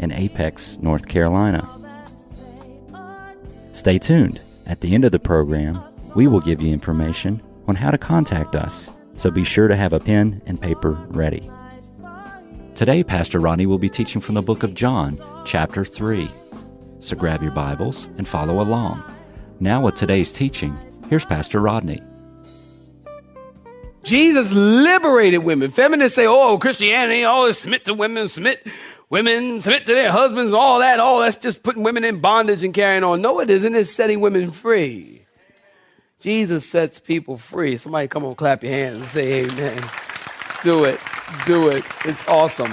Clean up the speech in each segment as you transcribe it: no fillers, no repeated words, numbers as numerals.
in Apex, North Carolina. Stay tuned. At the end of the program, we will give you information on how to contact us, so be sure to have a pen and paper ready. Today, Pastor Ronnie will be teaching from the book of John, chapter 3. So grab your Bibles and follow along. Now with today's teaching, here's Pastor Rodney. Jesus liberated women. Feminists say, oh, Christianity, submit to women, Women submit to their husbands, all that's just putting women in bondage and carrying on. No, it isn't. It's setting women free. Jesus sets people free. Somebody come on, clap your hands and say amen. Do it. It's awesome.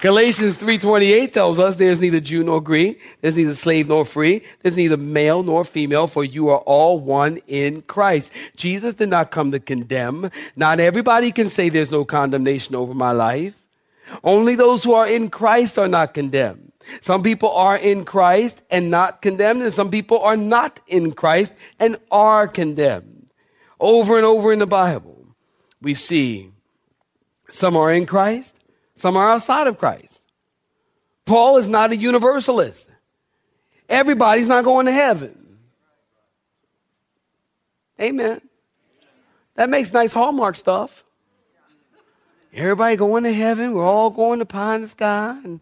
Galatians 3:28 tells us there's neither Jew nor Greek, there's neither slave nor free, there's neither male nor female, for you are all one in Christ. Jesus did not come to condemn. Not everybody can say there's no condemnation over my life. Only those who are in Christ are not condemned. Some people are in Christ and not condemned, and some people are not in Christ and are condemned. Over and over in the Bible, we see some are in Christ, some are outside of Christ. Paul is not a universalist. Everybody's not going to heaven. Amen. That makes nice Hallmark stuff. Everybody going to heaven. We're all going to pie in the sky and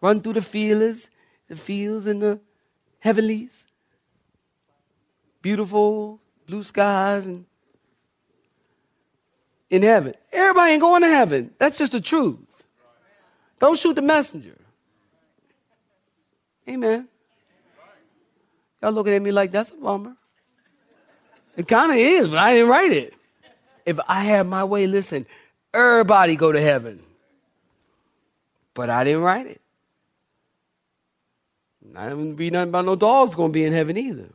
run through the fields and the heavenlies. Beautiful blue skies and in heaven. Everybody ain't going to heaven. That's just the truth. Don't shoot the messenger. Amen. Y'all looking at me like that's a bummer. It kind of is, but I didn't write it. If I had my way, listen, everybody go to heaven. But I didn't write it. I didn't read nothing about no dogs going to be in heaven either.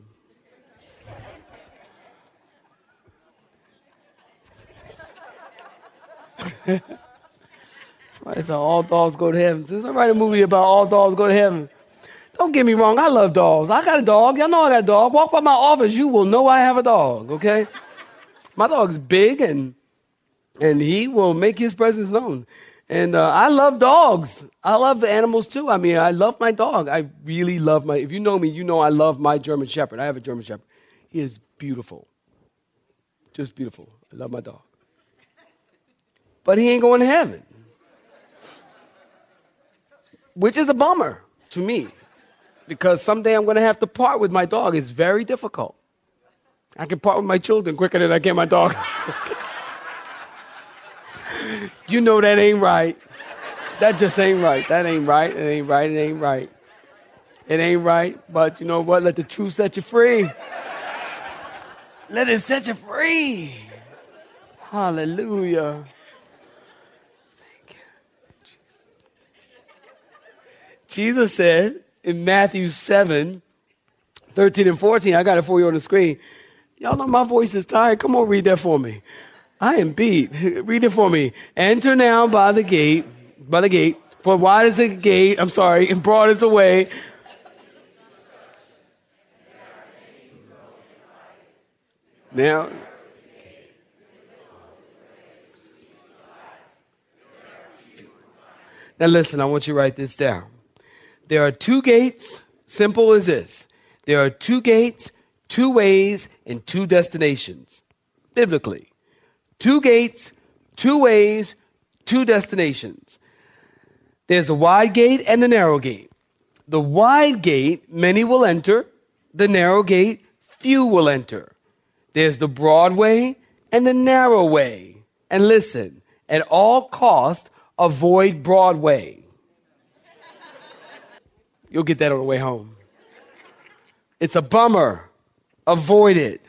Somebody said all dogs go to heaven. Since I write a movie about all dogs go to heaven. Don't get me wrong. I love dogs. I got a dog. Y'all know I got a dog. Walk by my office. You will know I have a dog, okay? My dog's big and he will make his presence known. And I love dogs. I love animals too. I mean, I love my dog. I really love my, if you know me, you know I love my German Shepherd. I have a German Shepherd. He is beautiful. Just beautiful. I love my dog. But he ain't going to heaven. Which is a bummer to me. Because someday I'm going to have to part with my dog. It's very difficult. I can part with my children quicker than I can my dog. You know that ain't right. That just ain't right. That ain't right. It ain't right. It ain't right. It ain't right. But you know what? Let the truth set you free. Let it set you free. Hallelujah. Thank you, Jesus. Jesus said in Matthew 7:13 and 14, I got it for you on the screen. Y'all know my voice is tired. Come on, read that for me. I am beat. Read it for me. Enter now by the gate. For wide is the gate, and broad is the way. Now. Now listen, I want you to write this down. There are two gates, simple as this. There are two gates, two ways, and two destinations, biblically. Two gates, two ways, two destinations. There's a wide gate and the narrow gate. The wide gate, many will enter. The narrow gate, few will enter. There's the broad way and the narrow way. And listen, at all costs, avoid Broadway. You'll get that on the way home. It's a bummer. Avoid it.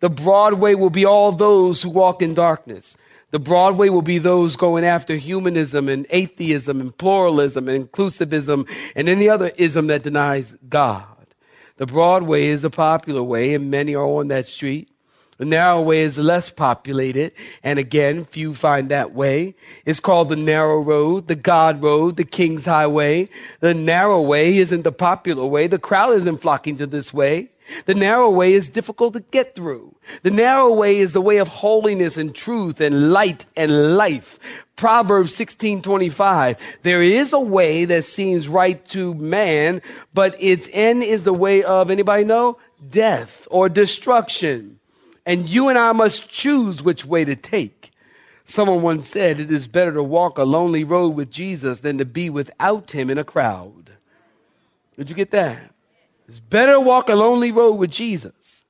The broad way will be all those who walk in darkness. The Broadway will be those going after humanism and atheism and pluralism and inclusivism and any other ism that denies God. The Broadway is a popular way, and many are on that street. The narrow way is less populated, and again, few find that way. It's called the narrow road, the God road, the King's Highway. The narrow way isn't the popular way. The crowd isn't flocking to this way. The narrow way is difficult to get through. The narrow way is the way of holiness and truth and light and life. Proverbs 16:25, there is a way that seems right to man, but its end is the way of, anybody know? Death or destruction. And you and I must choose which way to take. Someone once said, it is better to walk a lonely road with Jesus than to be without him in a crowd. Did you get that? It's better to walk a lonely road with Jesus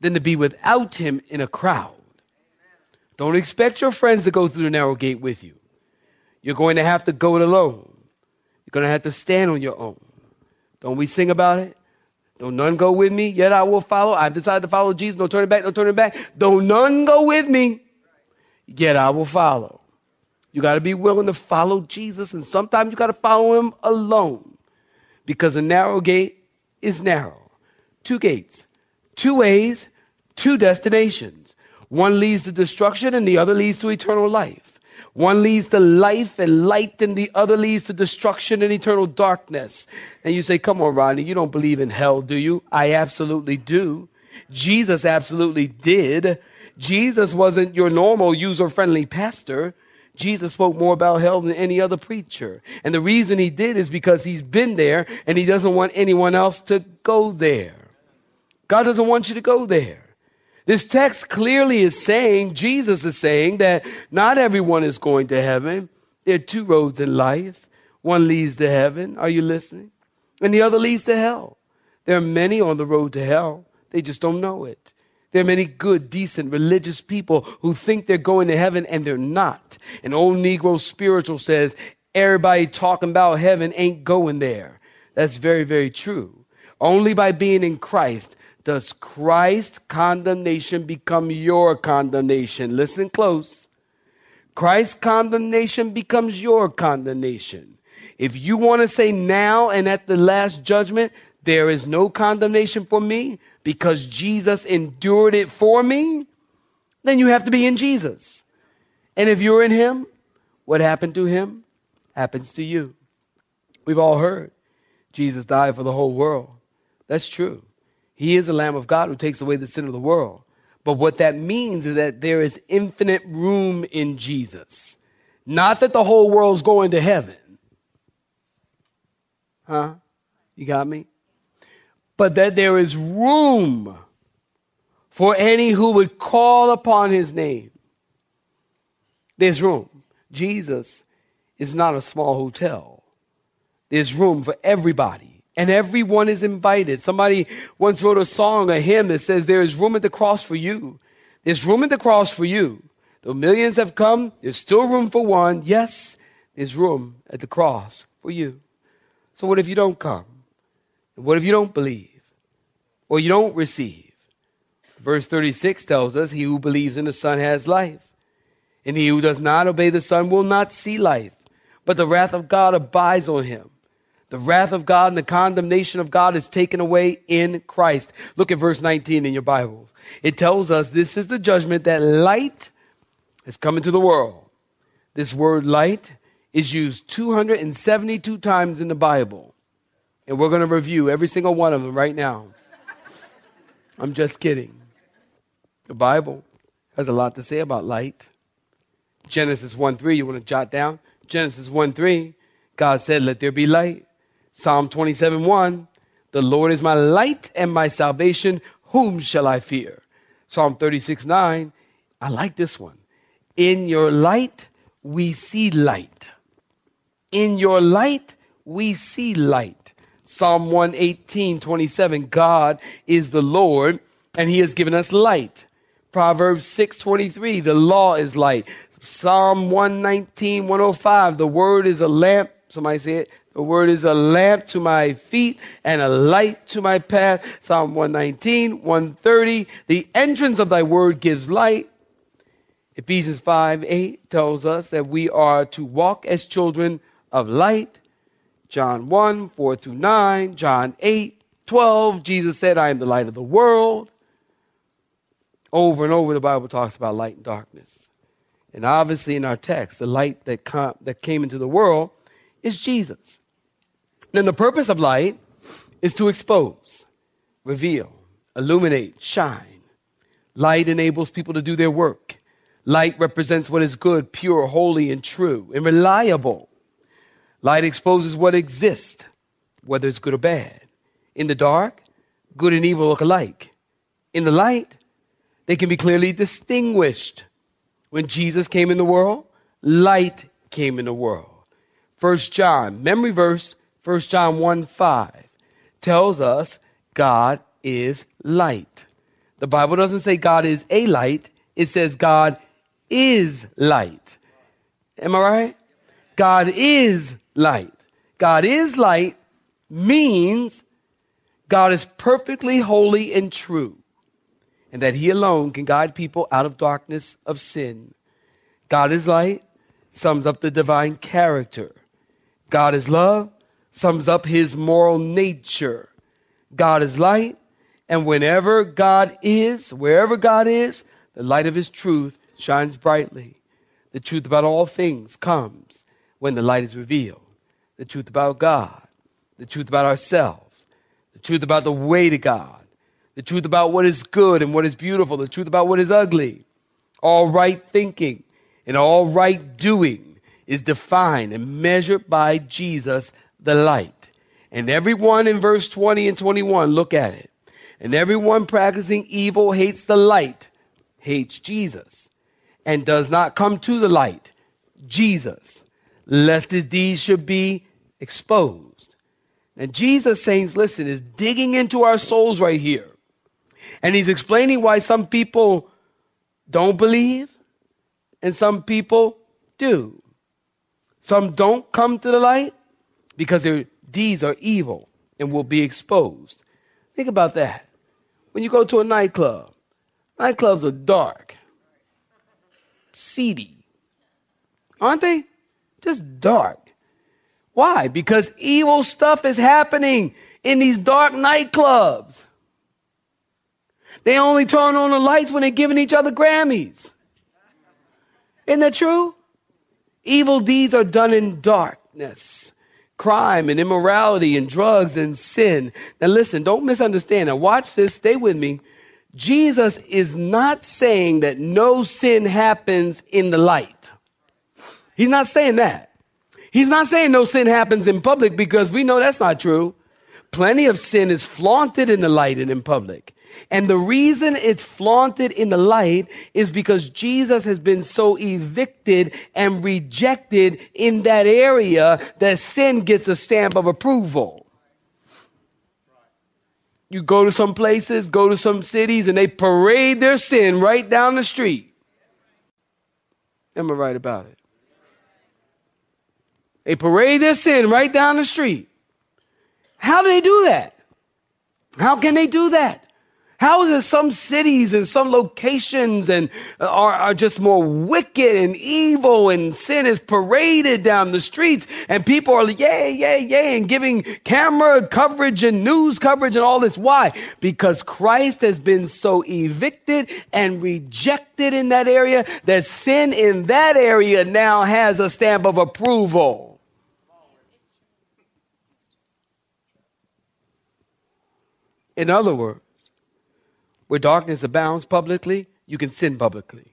than to be without him in a crowd. Don't expect your friends to go through the narrow gate with you. You're going to have to go it alone. You're going to have to stand on your own. Don't we sing about it? Don't none go with me, yet I will follow. I've decided to follow Jesus. No turning back, no turning back. Don't none go with me, yet I will follow. You got to be willing to follow Jesus, and sometimes you got to follow him alone because a narrow gate is narrow. Two gates, two ways, two destinations. One leads to destruction and the other leads to eternal life. One leads to life and light, and the other leads to destruction and eternal darkness. And you say, come on, Rodney, you don't believe in hell, do you? I absolutely do. Jesus absolutely did. Jesus wasn't your normal user-friendly pastor. Jesus spoke more about hell than any other preacher. And the reason he did is because he's been there, and he doesn't want anyone else to go there. God doesn't want you to go there. This text clearly is saying, Jesus is saying, that not everyone is going to heaven. There are two roads in life. One leads to heaven. Are you listening? And the other leads to hell. There are many on the road to hell. They just don't know it. There are many good, decent, religious people who think they're going to heaven and they're not. An old Negro spiritual says, everybody talking about heaven ain't going there. That's very, very true. Only by being in Christ does Christ's condemnation become your condemnation? Listen close. Christ's condemnation becomes your condemnation. If you want to say now and at the last judgment, there is no condemnation for me because Jesus endured it for me, then you have to be in Jesus. And if you're in him, what happened to him happens to you. We've all heard Jesus died for the whole world. That's true. He is the Lamb of God who takes away the sin of the world. But what that means is that there is infinite room in Jesus. Not that the whole world's going to heaven. Huh? You got me? But that there is room for any who would call upon his name. There's room. Jesus is not a small hotel. There's room for everybody. And everyone is invited. Somebody once wrote a song, a hymn that says, there is room at the cross for you. There's room at the cross for you. Though millions have come, there's still room for one. Yes, there's room at the cross for you. So what if you don't come? And what if you don't believe? Or you don't receive? Verse 36 tells us, he who believes in the Son has life. And he who does not obey the Son will not see life. But the wrath of God abides on him. The wrath of God and the condemnation of God is taken away in Christ. Look at verse 19 in your Bible. It tells us this is the judgment that light has come into the world. This word light is used 272 times in the Bible. And we're going to review every single one of them right now. I'm just kidding. The Bible has a lot to say about light. Genesis 1:3, you want to jot down? Genesis 1:3, God said, let there be light. Psalm 27:1, the Lord is my light and my salvation. Whom shall I fear? Psalm 36:9, I like this one. In your light, we see light. In your light, we see light. Psalm 118:27, God is the Lord, and he has given us light. Proverbs 6:23, the law is light. Psalm 119:105, the word is a lamp. Somebody say it. The word is a lamp to my feet and a light to my path. Psalm 119:130. The entrance of thy word gives light. Ephesians 5:8 tells us that we are to walk as children of light. John 1:4-9, John 8:12, Jesus said, I am the light of the world. Over and over the Bible talks about light and darkness. And obviously in our text, the light that came into the world is Jesus. Then the purpose of light is to expose, reveal, illuminate, shine. Light enables people to do their work. Light represents what is good, pure, holy, and true, and reliable. Light exposes what exists, whether it's good or bad. In the dark, good and evil look alike. In the light, they can be clearly distinguished. When Jesus came in the world, light came in the world. 1 John, memory verse, 1 John 1:5, tells us God is light. The Bible doesn't say God is a light. It says God is light. Am I right? God is light. God is light means God is perfectly holy and true, and that he alone can guide people out of darkness of sin. God is light sums up the divine character. God is love sums up his moral nature. God is light, and wherever God is, the light of his truth shines brightly. The truth about all things comes when the light is revealed. The truth about God, the truth about ourselves, the truth about the way to God, the truth about what is good and what is beautiful, the truth about what is ugly. All right thinking and all right doing is defined and measured by Jesus, the light. And everyone in verse 20 and 21, look at it. And everyone practicing evil hates the light, hates Jesus, and does not come to the light, Jesus, lest his deeds should be exposed. And Jesus, saints, listen, is digging into our souls right here. And he's explaining why some people don't believe and some people do. Some don't come to the light because their deeds are evil and will be exposed. Think about that. When you go to a nightclub, nightclubs are dark, seedy, aren't they? Just dark. Why? Because evil stuff is happening in these dark nightclubs. They only turn on the lights when they're giving each other Grammys. Isn't that true? Evil deeds are done in darkness. Crime and immorality and drugs and sin. Now listen, don't misunderstand. Now watch this. Stay with me. Jesus is not saying that no sin happens in the light. He's not saying that. He's not saying no sin happens in public, because we know that's not true. Plenty of sin is flaunted in the light and in public. And the reason it's flaunted in the light is because Jesus has been so evicted and rejected in that area that sin gets a stamp of approval. You go to some places, go to some cities, and they parade their sin right down the street. Am I right about it? They parade their sin right down the street. How do they do that? How can they do that? How is it some cities and some locations and are just more wicked and evil, and sin is paraded down the streets, and people are yay, yay, yay, and giving camera coverage and news coverage and all this? Why? Because Christ has been so evicted and rejected in that area that sin in that area now has a stamp of approval. In other words, where darkness abounds publicly, you can sin publicly.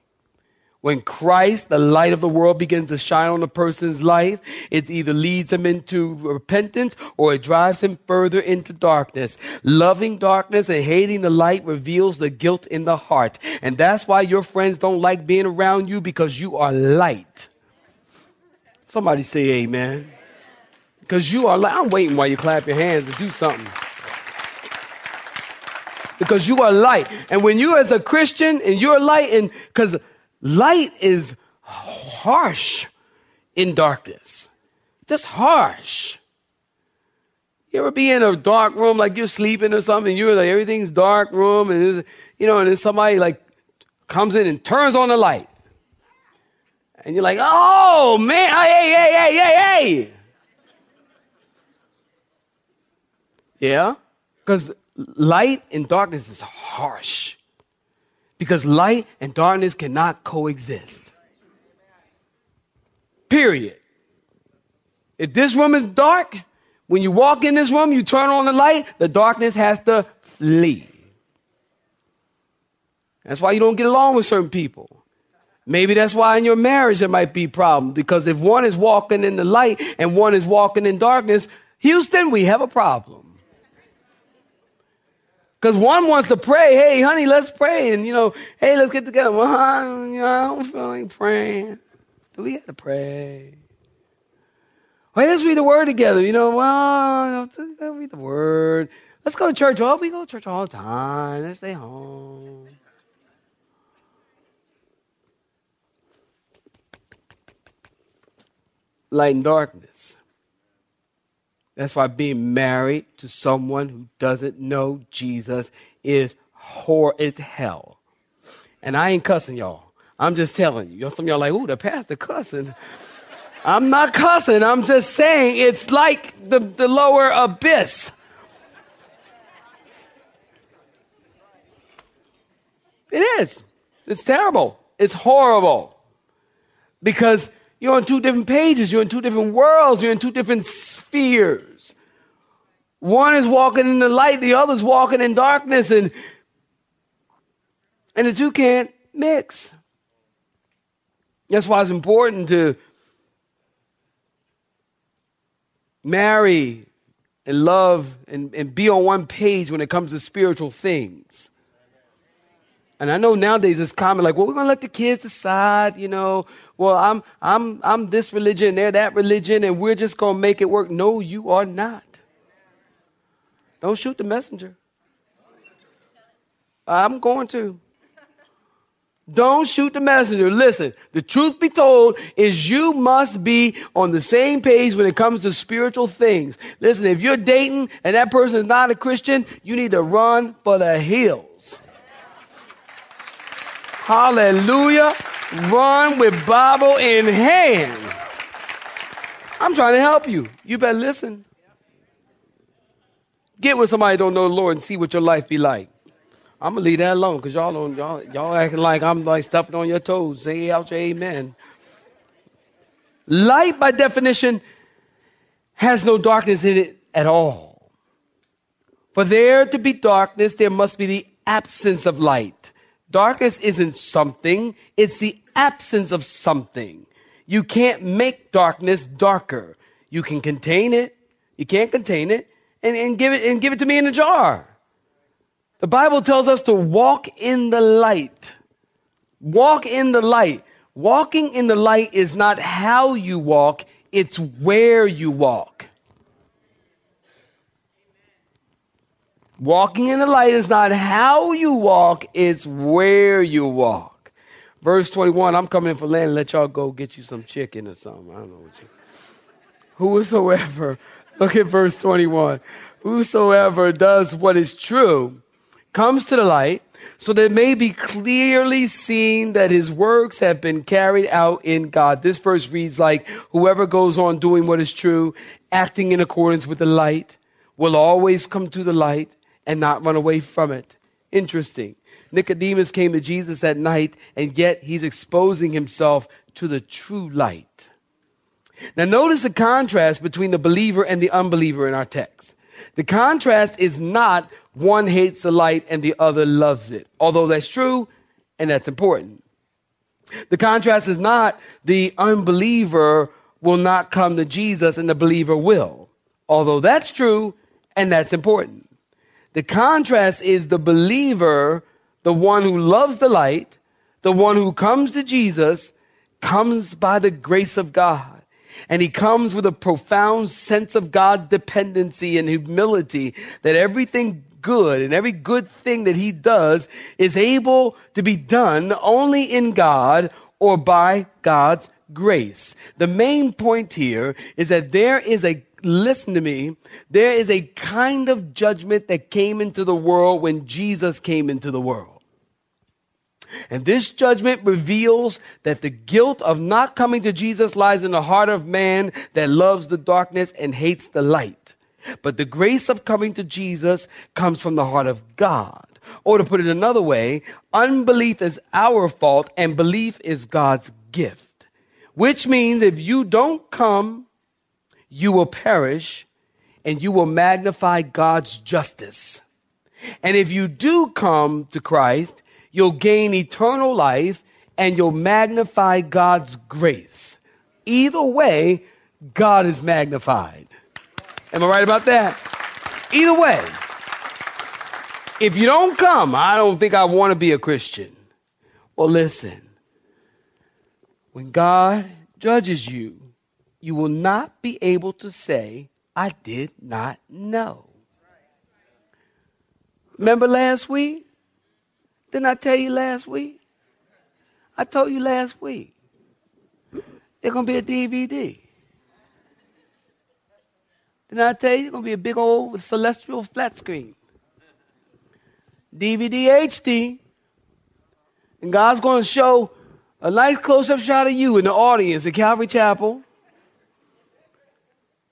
When Christ, the light of the world, begins to shine on a person's life, it either leads him into repentance or it drives him further into darkness. Loving darkness and hating the light reveals the guilt in the heart. And that's why your friends don't like being around you, because you are light. Somebody say amen. Because you are light. I'm waiting while you clap your hands to do something. Because you are light. And when you as a Christian and you're light, and because light is harsh in darkness. Just harsh. You ever be in a dark room, like you're sleeping or something, you're like, everything's dark room, and there's, you know, and then somebody like comes in and turns on the light. And you're like, oh, man, hey. Yeah, because light and darkness is harsh. Because light and darkness cannot coexist. Period. If this room is dark, when you walk in this room, you turn on the light, the darkness has to flee. That's why you don't get along with certain people. Maybe that's why in your marriage there might be problems, because if one is walking in the light and one is walking in darkness, Houston, we have a problem. Because one wants to pray, hey, honey, let's pray, and, you know, hey, let's get together. Well, honey, you know, I don't feel like praying. Do we have to pray? Well, let's read the Word together. You know, well, let's read the Word. Let's go to church. Oh, we go to church all the time. Let's stay home. Light and darkness. That's why being married to someone who doesn't know Jesus is horror. It's hell. And I ain't cussing y'all. I'm just telling you. Some of y'all are like, ooh, the pastor cussing. I'm not cussing. I'm just saying it's like the lower abyss. It is. It's terrible. It's horrible. Because you're on two different pages. You're in two different worlds. You're in two different spheres. One is walking in the light. The other's walking in darkness. And the two can't mix. That's why it's important to marry and love and be on one page when it comes to spiritual things. And I know nowadays it's common, like, well, we're gonna let the kids decide, you know. Well, I'm this religion, they're that religion, and we're just gonna make it work. No, you are not. Don't shoot the messenger. I'm going to. Don't shoot the messenger. Listen, the truth be told is you must be on the same page when it comes to spiritual things. Listen, if you're dating and that person is not a Christian, you need to run for the hills. Hallelujah. Run with Bible in hand. I'm trying to help you. You better listen. Get with somebody who don't know the Lord and see what your life be like. I'm going to leave that alone because y'all acting like I'm like stepping on your toes. Say out your amen. Light, by definition, has no darkness in it at all. For there to be darkness, there must be the absence of light. Darkness isn't something. It's the absence of something. You can't make darkness darker. You can contain it. You can't contain it. And give it to me in a jar. The Bible tells us to walk in the light. Walk in the light. Walking in the light is not how you walk, it's where you walk. Walking in the light is not how you walk, it's where you walk. Verse 21, I'm coming in for land and let y'all go get you some chicken or something. I don't know what you... Whosoever, look at verse 21. Whosoever does what is true comes to the light, so that it may be clearly seen that his works have been carried out in God. This verse reads like, whoever goes on doing what is true, acting in accordance with the light, will always come to the light and not run away from it. Interesting. Nicodemus came to Jesus at night, and yet he's exposing himself to the true light. Now notice the contrast between the believer and the unbeliever in our text. The contrast is not one hates the light and the other loves it, although that's true and that's important. The contrast is not the unbeliever will not come to Jesus and the believer will, although that's true and that's important. The contrast is the believer, the one who loves the light, the one who comes to Jesus, comes by the grace of God. And he comes with a profound sense of God dependency and humility that everything good and every good thing that he does is able to be done only in God or by God's grace. The main point here is that there is a, listen to me, there is a kind of judgment that came into the world when Jesus came into the world. And this judgment reveals that the guilt of not coming to Jesus lies in the heart of man that loves the darkness and hates the light. But the grace of coming to Jesus comes from the heart of God. Or to put it another way, unbelief is our fault and belief is God's gift. Which means if you don't come, you will perish and you will magnify God's justice. And if you do come to Christ, you'll gain eternal life and you'll magnify God's grace. Either way, God is magnified. Am I right about that? Either way. If you don't come, I don't think I want to be a Christian. Well, listen, when God judges you, you will not be able to say, I did not know. Remember last week? Didn't I tell you last week? I told you last week. There's going to be a DVD. Didn't I tell you? It's going to be a big old celestial flat screen. DVD HD. And God's going to show a nice close-up shot of you in the audience at Calvary Chapel.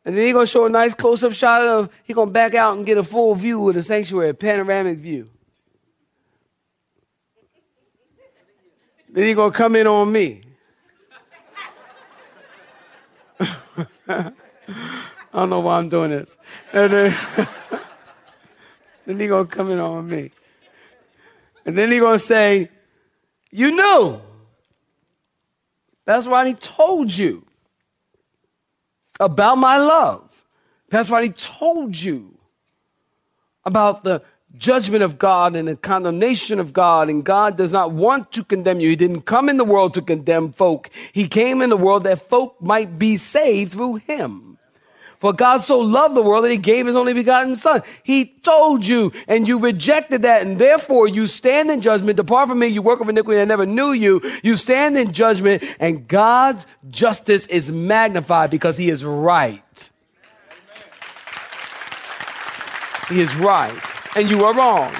And then he's going to show a nice close-up shot of, he's going to back out and get a full view of the sanctuary, a panoramic view. Then he's going to come in on me. I don't know why I'm doing this. And then he's going to come in on me. And then he's going to say, you knew. That's why he told you about my love. That's why he told you about the judgment of God and the condemnation of God. And God does not want to condemn you. He didn't come in the world to condemn folk. He came in the world that folk might be saved through him. For God so loved the world that he gave his only begotten son. He told you and you rejected that. And therefore you stand in judgment. Depart from me, you work of iniquity. I never knew you. You stand in judgment and God's justice is magnified because he is right. He is right. And you are wrong.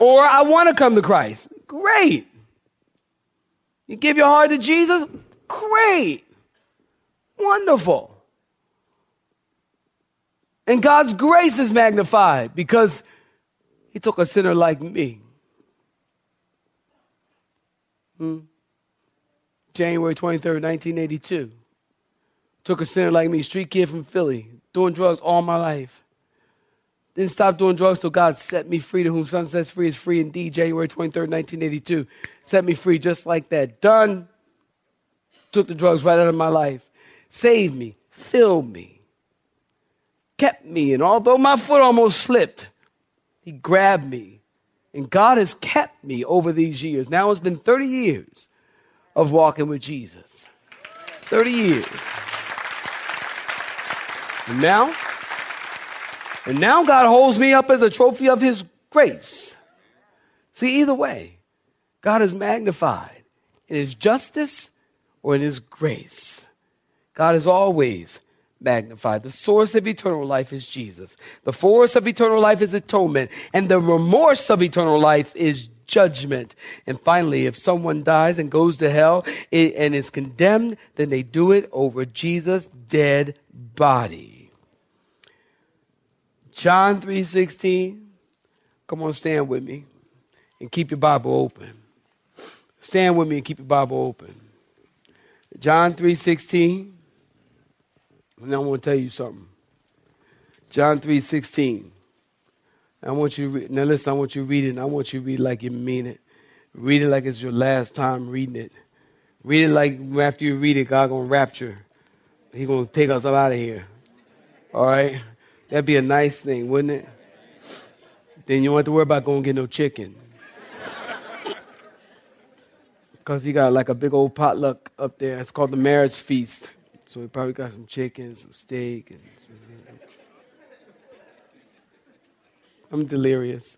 Or I want to come to Christ. Great. You give your heart to Jesus. Great. Wonderful. And God's grace is magnified because he took a sinner like me. January 23rd, 1982. Took a sinner like me, street kid from Philly, doing drugs all my life. Didn't stop doing drugs till God set me free. To whom Son sets free is free indeed. January 23rd, 1982. Set me free just like that. Done. Took the drugs right out of my life. Saved me. Filled me. Kept me, and although my foot almost slipped, he grabbed me, and God has kept me over these years. Now it's been 30 years of walking with Jesus. 30 years. And now God holds me up as a trophy of his grace. See, either way, God is magnified in his justice or in his grace. God is always magnified. The source of eternal life is Jesus. The force of eternal life is atonement. And the remorse of eternal life is judgment. And finally, if someone dies and goes to hell and is condemned, then they do it over Jesus' dead body. John 3:16. Come on, stand with me and keep your Bible open. Stand with me and keep your Bible open. John 3:16. And I want to tell you something. John 3:16. I want you to read. Now listen, I want you to read it. And I want you to read it like you mean it. Read it like it's your last time reading it. Read it like after you read it, God gonna rapture. He's gonna take us up out of here. All right? That'd be a nice thing, wouldn't it? Then you don't have to worry about going to get no chicken. Because he got like a big old potluck up there. It's called the marriage feast. So we probably got some chicken, some steak, and some... I'm delirious.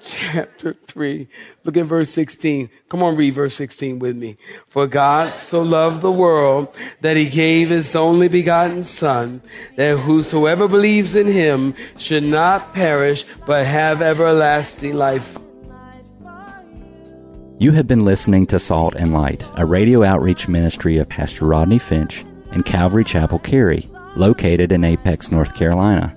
Chapter 3. Look at verse 16. Come on, read verse 16 with me. For God so loved the world that he gave his only begotten Son, that whosoever believes in him should not perish but have everlasting life. You have been listening to Salt and Light, a radio outreach ministry of Pastor Rodney Finch and Calvary Chapel, Cary, located in Apex, North Carolina.